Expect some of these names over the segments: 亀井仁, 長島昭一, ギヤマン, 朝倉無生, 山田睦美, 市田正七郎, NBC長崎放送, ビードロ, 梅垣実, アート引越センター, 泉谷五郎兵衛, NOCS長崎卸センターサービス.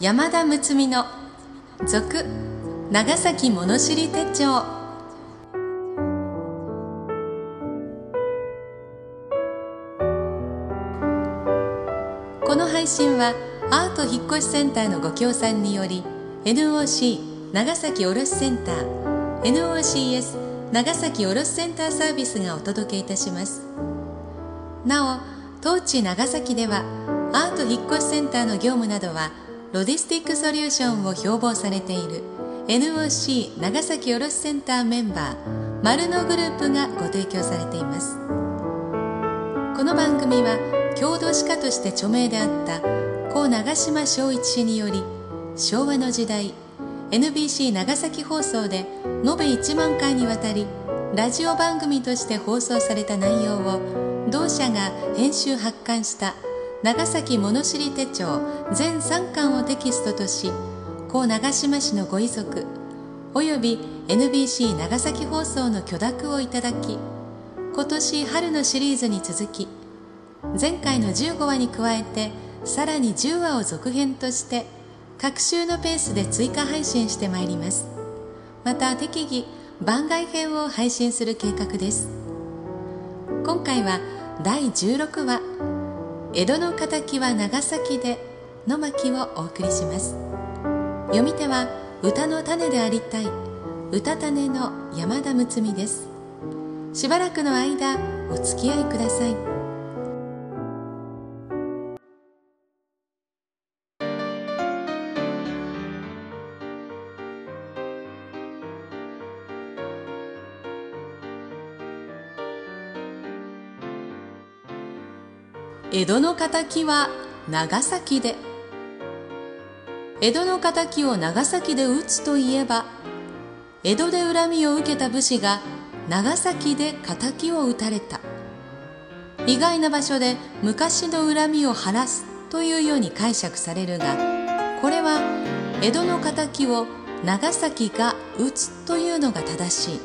山田睦美の続長崎物知り手帳。この配信はアート引越センターのご協賛により NOC 長崎卸センター NOCS 長崎卸センターサービスがお届けいたします。なお当地長崎ではアート引越センターの業務などはロジスティックソリューションを標榜されている NOC 長崎卸センターメンバー丸のグループがご提供されています。この番組は郷土史家として著名であった故長島昭一氏により昭和の時代 NBC 長崎放送で延べ1万回にわたりラジオ番組として放送された内容を同社が編集発刊した長崎物知り手帳全3巻をテキストとし、故長島氏のご遺族および NBC 長崎放送の許諾をいただき、今年春のシリーズに続き前回の15話に加えてさらに10話を続編として各週のペースで追加配信してまいります。また適宜番外編を配信する計画です。今回は第16話江戸の敵は長崎での巻をお送りします。読み手は歌の種でありたい歌種の山田睦美です。しばらくの間お付き合いください。江戸の敵は長崎で。江戸の敵を長崎で討つといえば、江戸で恨みを受けた武士が長崎で敵を討たれた、意外な場所で昔の恨みを晴らすというように解釈されるが、これは江戸の敵を長崎が討つというのが正しい。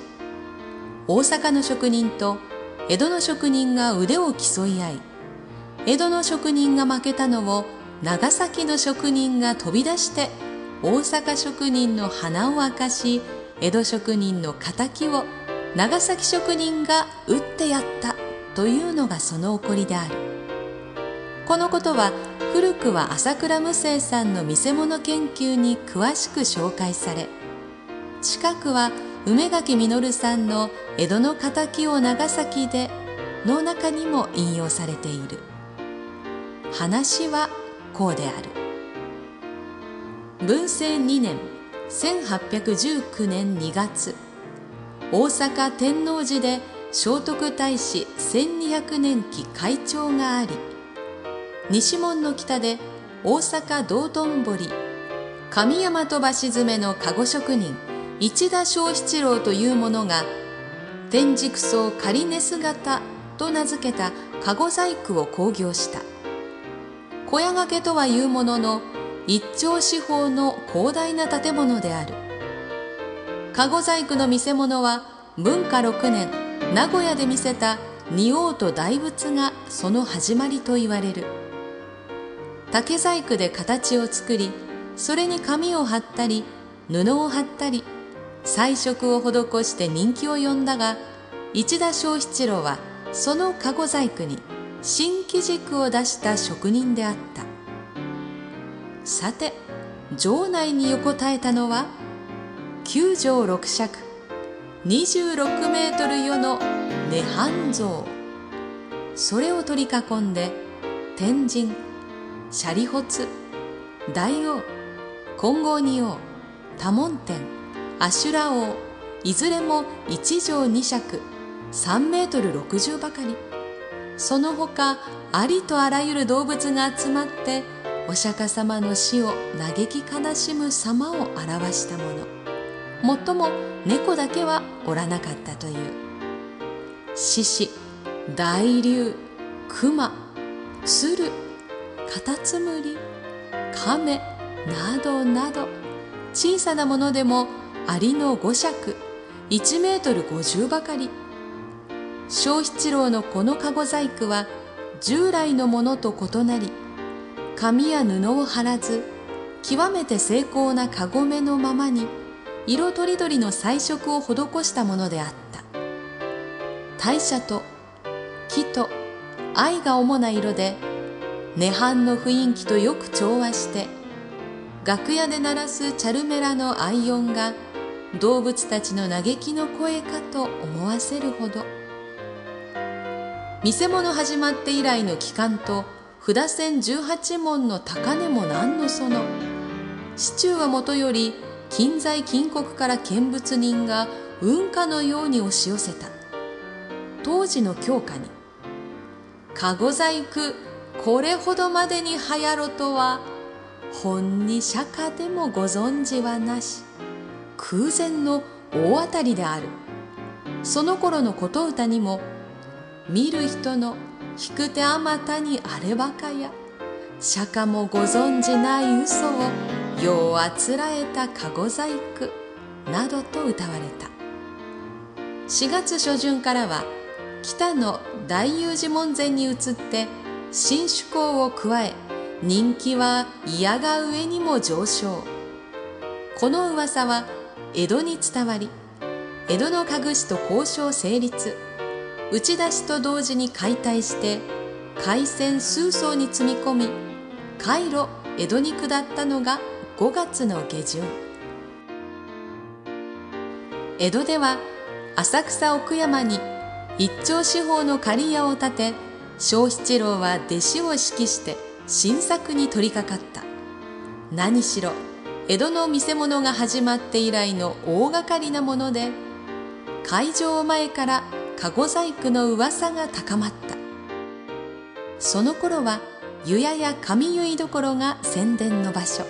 大阪の職人と江戸の職人が腕を競い合い、江戸の職人が負けたのを長崎の職人が飛び出して大阪職人の鼻を明かし、江戸職人の敵を長崎職人が打ってやったというのがその起こりである。このことは古くは朝倉無生さんの見せ物研究に詳しく紹介され、近くは梅垣実さんの江戸の敵を長崎での中にも引用されている。話はこうである。文政2年1819年2月、大阪天王寺で聖徳太子1200年期開庁があり、西門の北で大阪道頓堀、上大和橋詰めの籠職人市田正七郎という者が天竺草仮寝姿と名付けた籠細工を興行した。小屋掛けとはいうものの、一丁四方の広大な建物である。籠細工の見せ物は文化6年名古屋で見せた仁王と大仏がその始まりといわれる。竹細工で形を作り、それに紙を貼ったり布を貼ったり彩色を施して人気を呼んだが、市田正七郎はその籠細工に新機軸を出した職人であった。さて城内に横たえたのは9畳6尺26メートル余の涅槃像。それを取り囲んで天神、舎利発、大王、金剛仁王、多聞天、阿修羅王、いずれも1畳2尺3メートル60ばかり。その他ありとあらゆる動物が集まってお釈迦様の死を嘆き悲しむ様を表したもの。もっとも猫だけはおらなかったという。獅子、大竜、熊、鶴、カタツムリ、亀などなど、小さなものでもアリの5尺1メートル50ばかり。正七郎のこの籠細工は従来のものと異なり、紙や布を貼らず極めて精巧なカゴメのままに色とりどりの彩色を施したものであった。大社と木と藍が主な色で、涅槃の雰囲気とよく調和して、楽屋で鳴らすチャルメラのアイオンが動物たちの嘆きの声かと思わせるほど。見せ物始まって以来の帰還と札仙18文の高値も何のその。市中はもとより近在近国から見物人が雲下のように押し寄せた。当時の狂歌に「かご細工これほどまでにはやろとは本に釈迦でもご存知はなし」空前の大当たりである。その頃のこと歌にも「見る人の引く手あまたにあればかや釈迦もご存じない嘘をようあつらえたかご細工」などと歌われた。4月初旬からは北の大雄寺門前に移って新趣向を加え、人気はいやが上にも上昇。この噂は江戸に伝わり、江戸の家具師と交渉成立、打ち出しと同時に解体して海鮮数艘に積み込み、海路江戸に下ったのが5月の下旬。江戸では浅草奥山に一町四方の刈屋を建て、正七郎は弟子を指揮して新作に取り掛かった。何しろ江戸の見せ物が始まって以来の大掛かりなもので、開場前からかご細工の噂が高まった。その頃は湯屋や髪結いどころが宣伝の場所。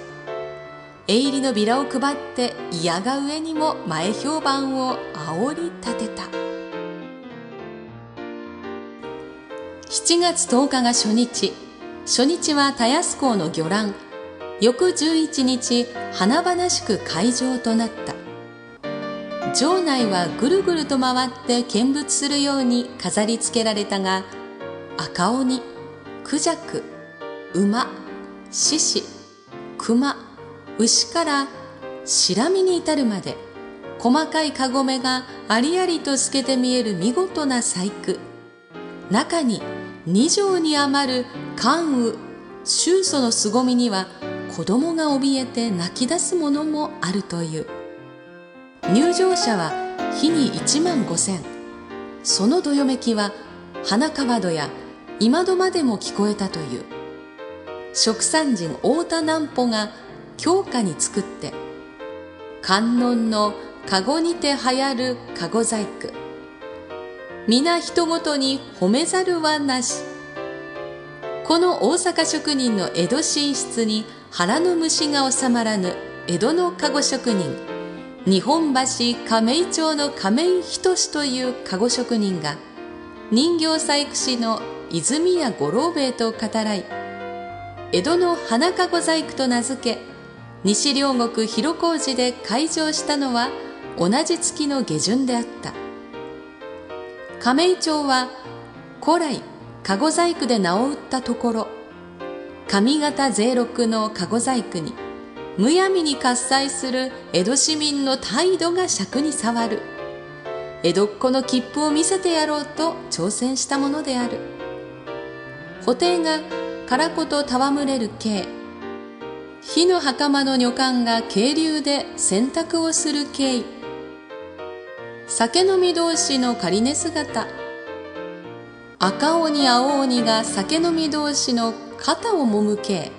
絵入りのビラを配っていやが上にも前評判を煽り立てた。7月10日が初日。初日は田安港の魚卵。翌11日、華々しく開場となった。場内はぐるぐると回って見物するように飾り付けられたが、赤鬼、クジャク、馬、獅子、熊、牛からシラミに至るまで、細かいカゴメがありありと透けて見える見事な細工。中に2畳に余る関羽、周祖の凄みには子供が怯えて泣き出すものもあるという。入場者は日に1万5千。そのどよめきは花川戸や今戸までも聞こえたという。食産人太田南歩が狂歌に作って、観音の籠にて流行る籠細工、皆人ごとに褒めざるはなし。この大阪職人の江戸進出に腹の虫が収まらぬ江戸の籠職人、日本橋亀井町の亀井仁という籠職人が人形細工師の泉谷五郎兵衛と語らい、江戸の花籠細工と名付け、西両国広小路で開場したのは同じ月の下旬であった。亀井町は古来かご細工で名を売ったところ、上方税禄のかご細工にむやみに喝采する江戸市民の態度が尺に触る。江戸っ子の切符を見せてやろうと挑戦したものである。布袋が唐子と戯れる景、火の袴の女官が渓流で洗濯をする景、酒飲み同士の仮寝姿、赤鬼青鬼が酒飲み同士の肩を揉む系。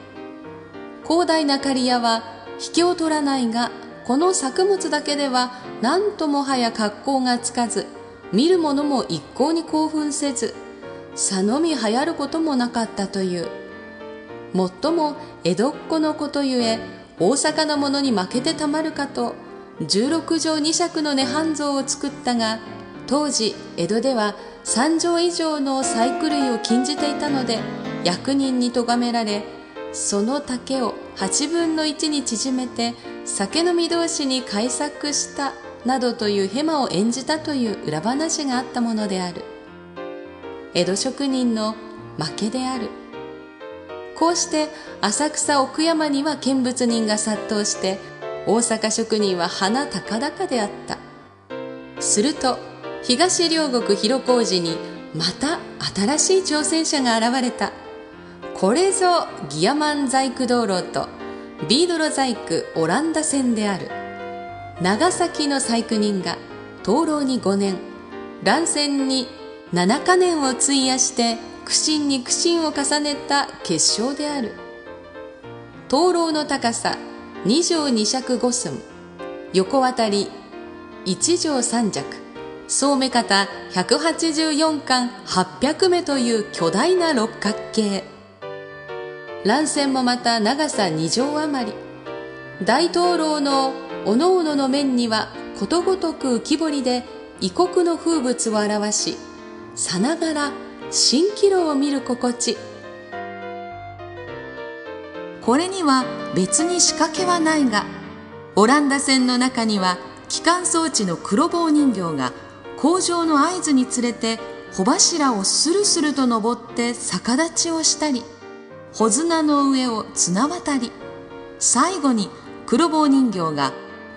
広大な刈屋は引けを取らないが、この作物だけでは何ともはや格好がつかず、見る者も一向に興奮せず、さのみ流行ることもなかったという。もっとも江戸っ子のことゆえ、大阪のものに負けてたまるかと16畳2尺の涅槃像を作ったが、当時江戸では3畳以上の細工類を禁じていたので、役人に咎められ、その丈を1/8に縮めて酒飲み同士に改作したなどというヘマを演じたという裏話があったものである。江戸職人の負けである。こうして浅草奥山には見物人が殺到して、大阪職人は鼻高々であった。すると東両国広小路にまた新しい挑戦者が現れた。これぞギヤマン細工道路とビードロ細工オランダ線である。長崎の細工人が灯籠に5年、乱線に7か年を費やして苦心に苦心を重ねた結晶である。灯籠の高さ2畳2尺5寸、横渡り1畳3尺、総目方184貫800目という巨大な六角形。乱線もまた長さ2畳余り。大灯籠のおのおのの面にはことごとく浮き彫りで異国の風物を表し、さながら蜃気楼を見る心地。これには別に仕掛けはないが、オランダ船の中には機関装置の黒棒人形が工場の合図につれて帆柱をスルスルと登って逆立ちをしたり、穂綱の上を綱渡り、最後に黒棒人形が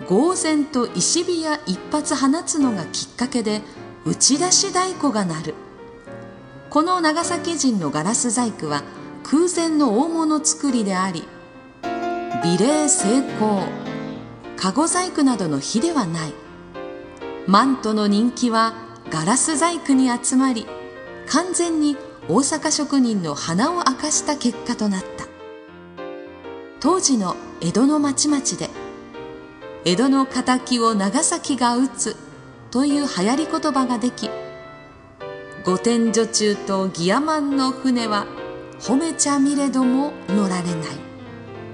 豪然と石火や一発放つのがきっかけで打ち出し太鼓が鳴る。この長崎人のガラス細工は空前の大物作りであり、美麗精巧、籠細工などの比ではない。万都の人気はガラス細工に集まり、完全に大阪職人の花を明かした結果となった。当時の江戸の町々で、江戸の仇を長崎が打つという流行り言葉ができ、御殿女中とギヤマンの船は褒めちゃみれども乗られない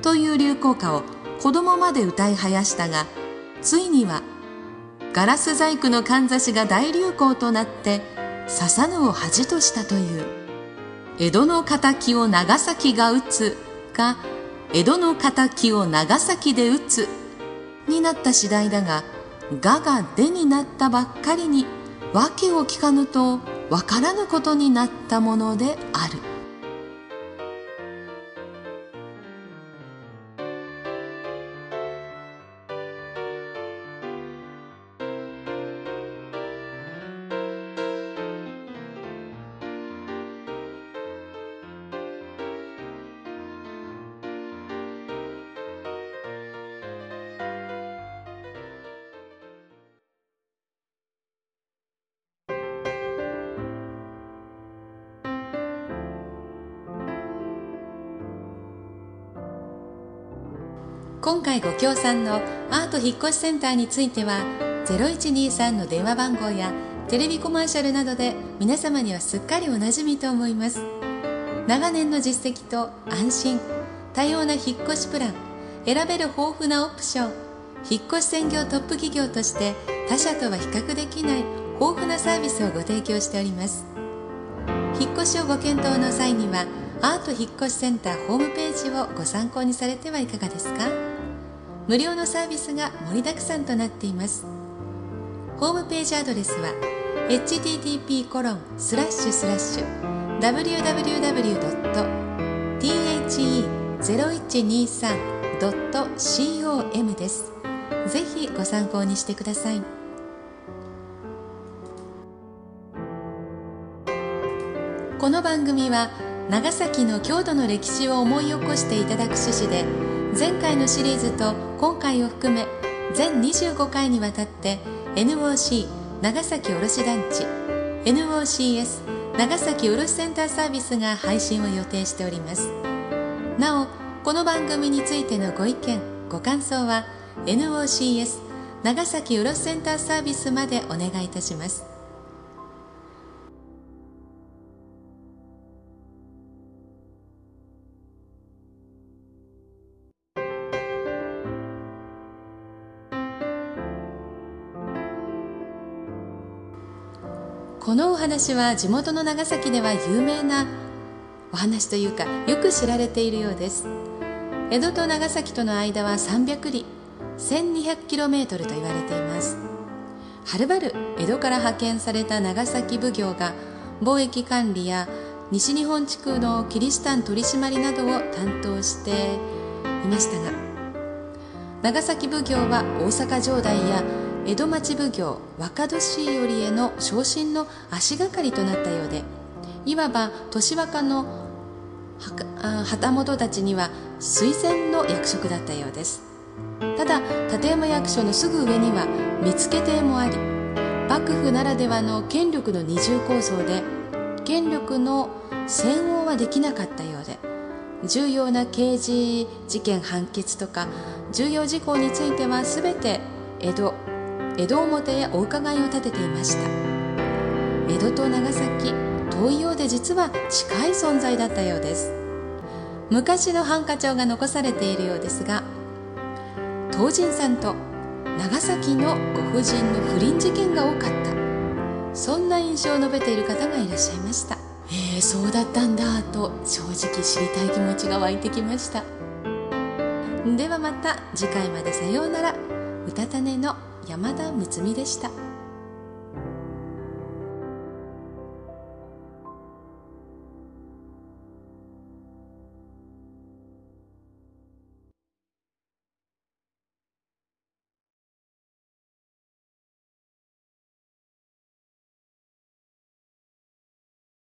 という流行歌を子供まで歌いはやしたが、ついにはガラス細工のかんざしが大流行となって刺さぬを恥としたという。江戸の仇を長崎が打つか、江戸の仇を長崎で打つになった次第だが、ががでになったばっかりに訳を聞かぬとわからぬことになったものである。今回ご協賛のアート引越センターについては、0123の電話番号やテレビコマーシャルなどで皆様にはすっかりおなじみと思います。長年の実績と安心、多様な引越しプラン、選べる豊富なオプション、引越専業トップ企業として他社とは比較できない豊富なサービスをご提供しております。引越しをご検討の際には、アート引越センターホームページをご参考にされてはいかがですか？無料のサービスが盛りだくさんとなっています。ホームページアドレスは http://www.the0123.com です。ぜひご参考にしてください。この番組は長崎の郷土の歴史を思い起こしていただく趣旨で、前回のシリーズと今回を含め全25回にわたって NOC 長崎卸団地、 NOCS 長崎卸センターサービスが配信を予定しております。なお、この番組についてのご意見ご感想は NOCS 長崎卸センターサービスまでお願いいたします。このお話は地元の長崎では有名なお話というか、よく知られているようです。江戸と長崎との間は300里、 1200km と言われています。はるばる江戸から派遣された長崎奉行が貿易管理や西日本地区のキリシタン取り締まりなどを担当していましたが、長崎奉行は大阪城代や江戸町奉行若年寄への昇進の足がかりとなったようで、いわば年若の旗本たちには垂涎の役職だったようです。ただ立山役所のすぐ上には見附邸もあり、幕府ならではの権力の二重構造で権力の専横はできなかったようで、重要な刑事事件判決とか重要事項についてはすべて江戸表へお伺いを立てていました。江戸と長崎、遠いようで実は近い存在だったようです。昔の版画帳が残されているようですが、東尋さんと長崎のご婦人の不倫事件が多かった、そんな印象を述べている方がいらっしゃいました。そうだったんだと正直知りたい気持ちが湧いてきました。ではまた次回まで、さようなら。うたた寝の山田睦美でした。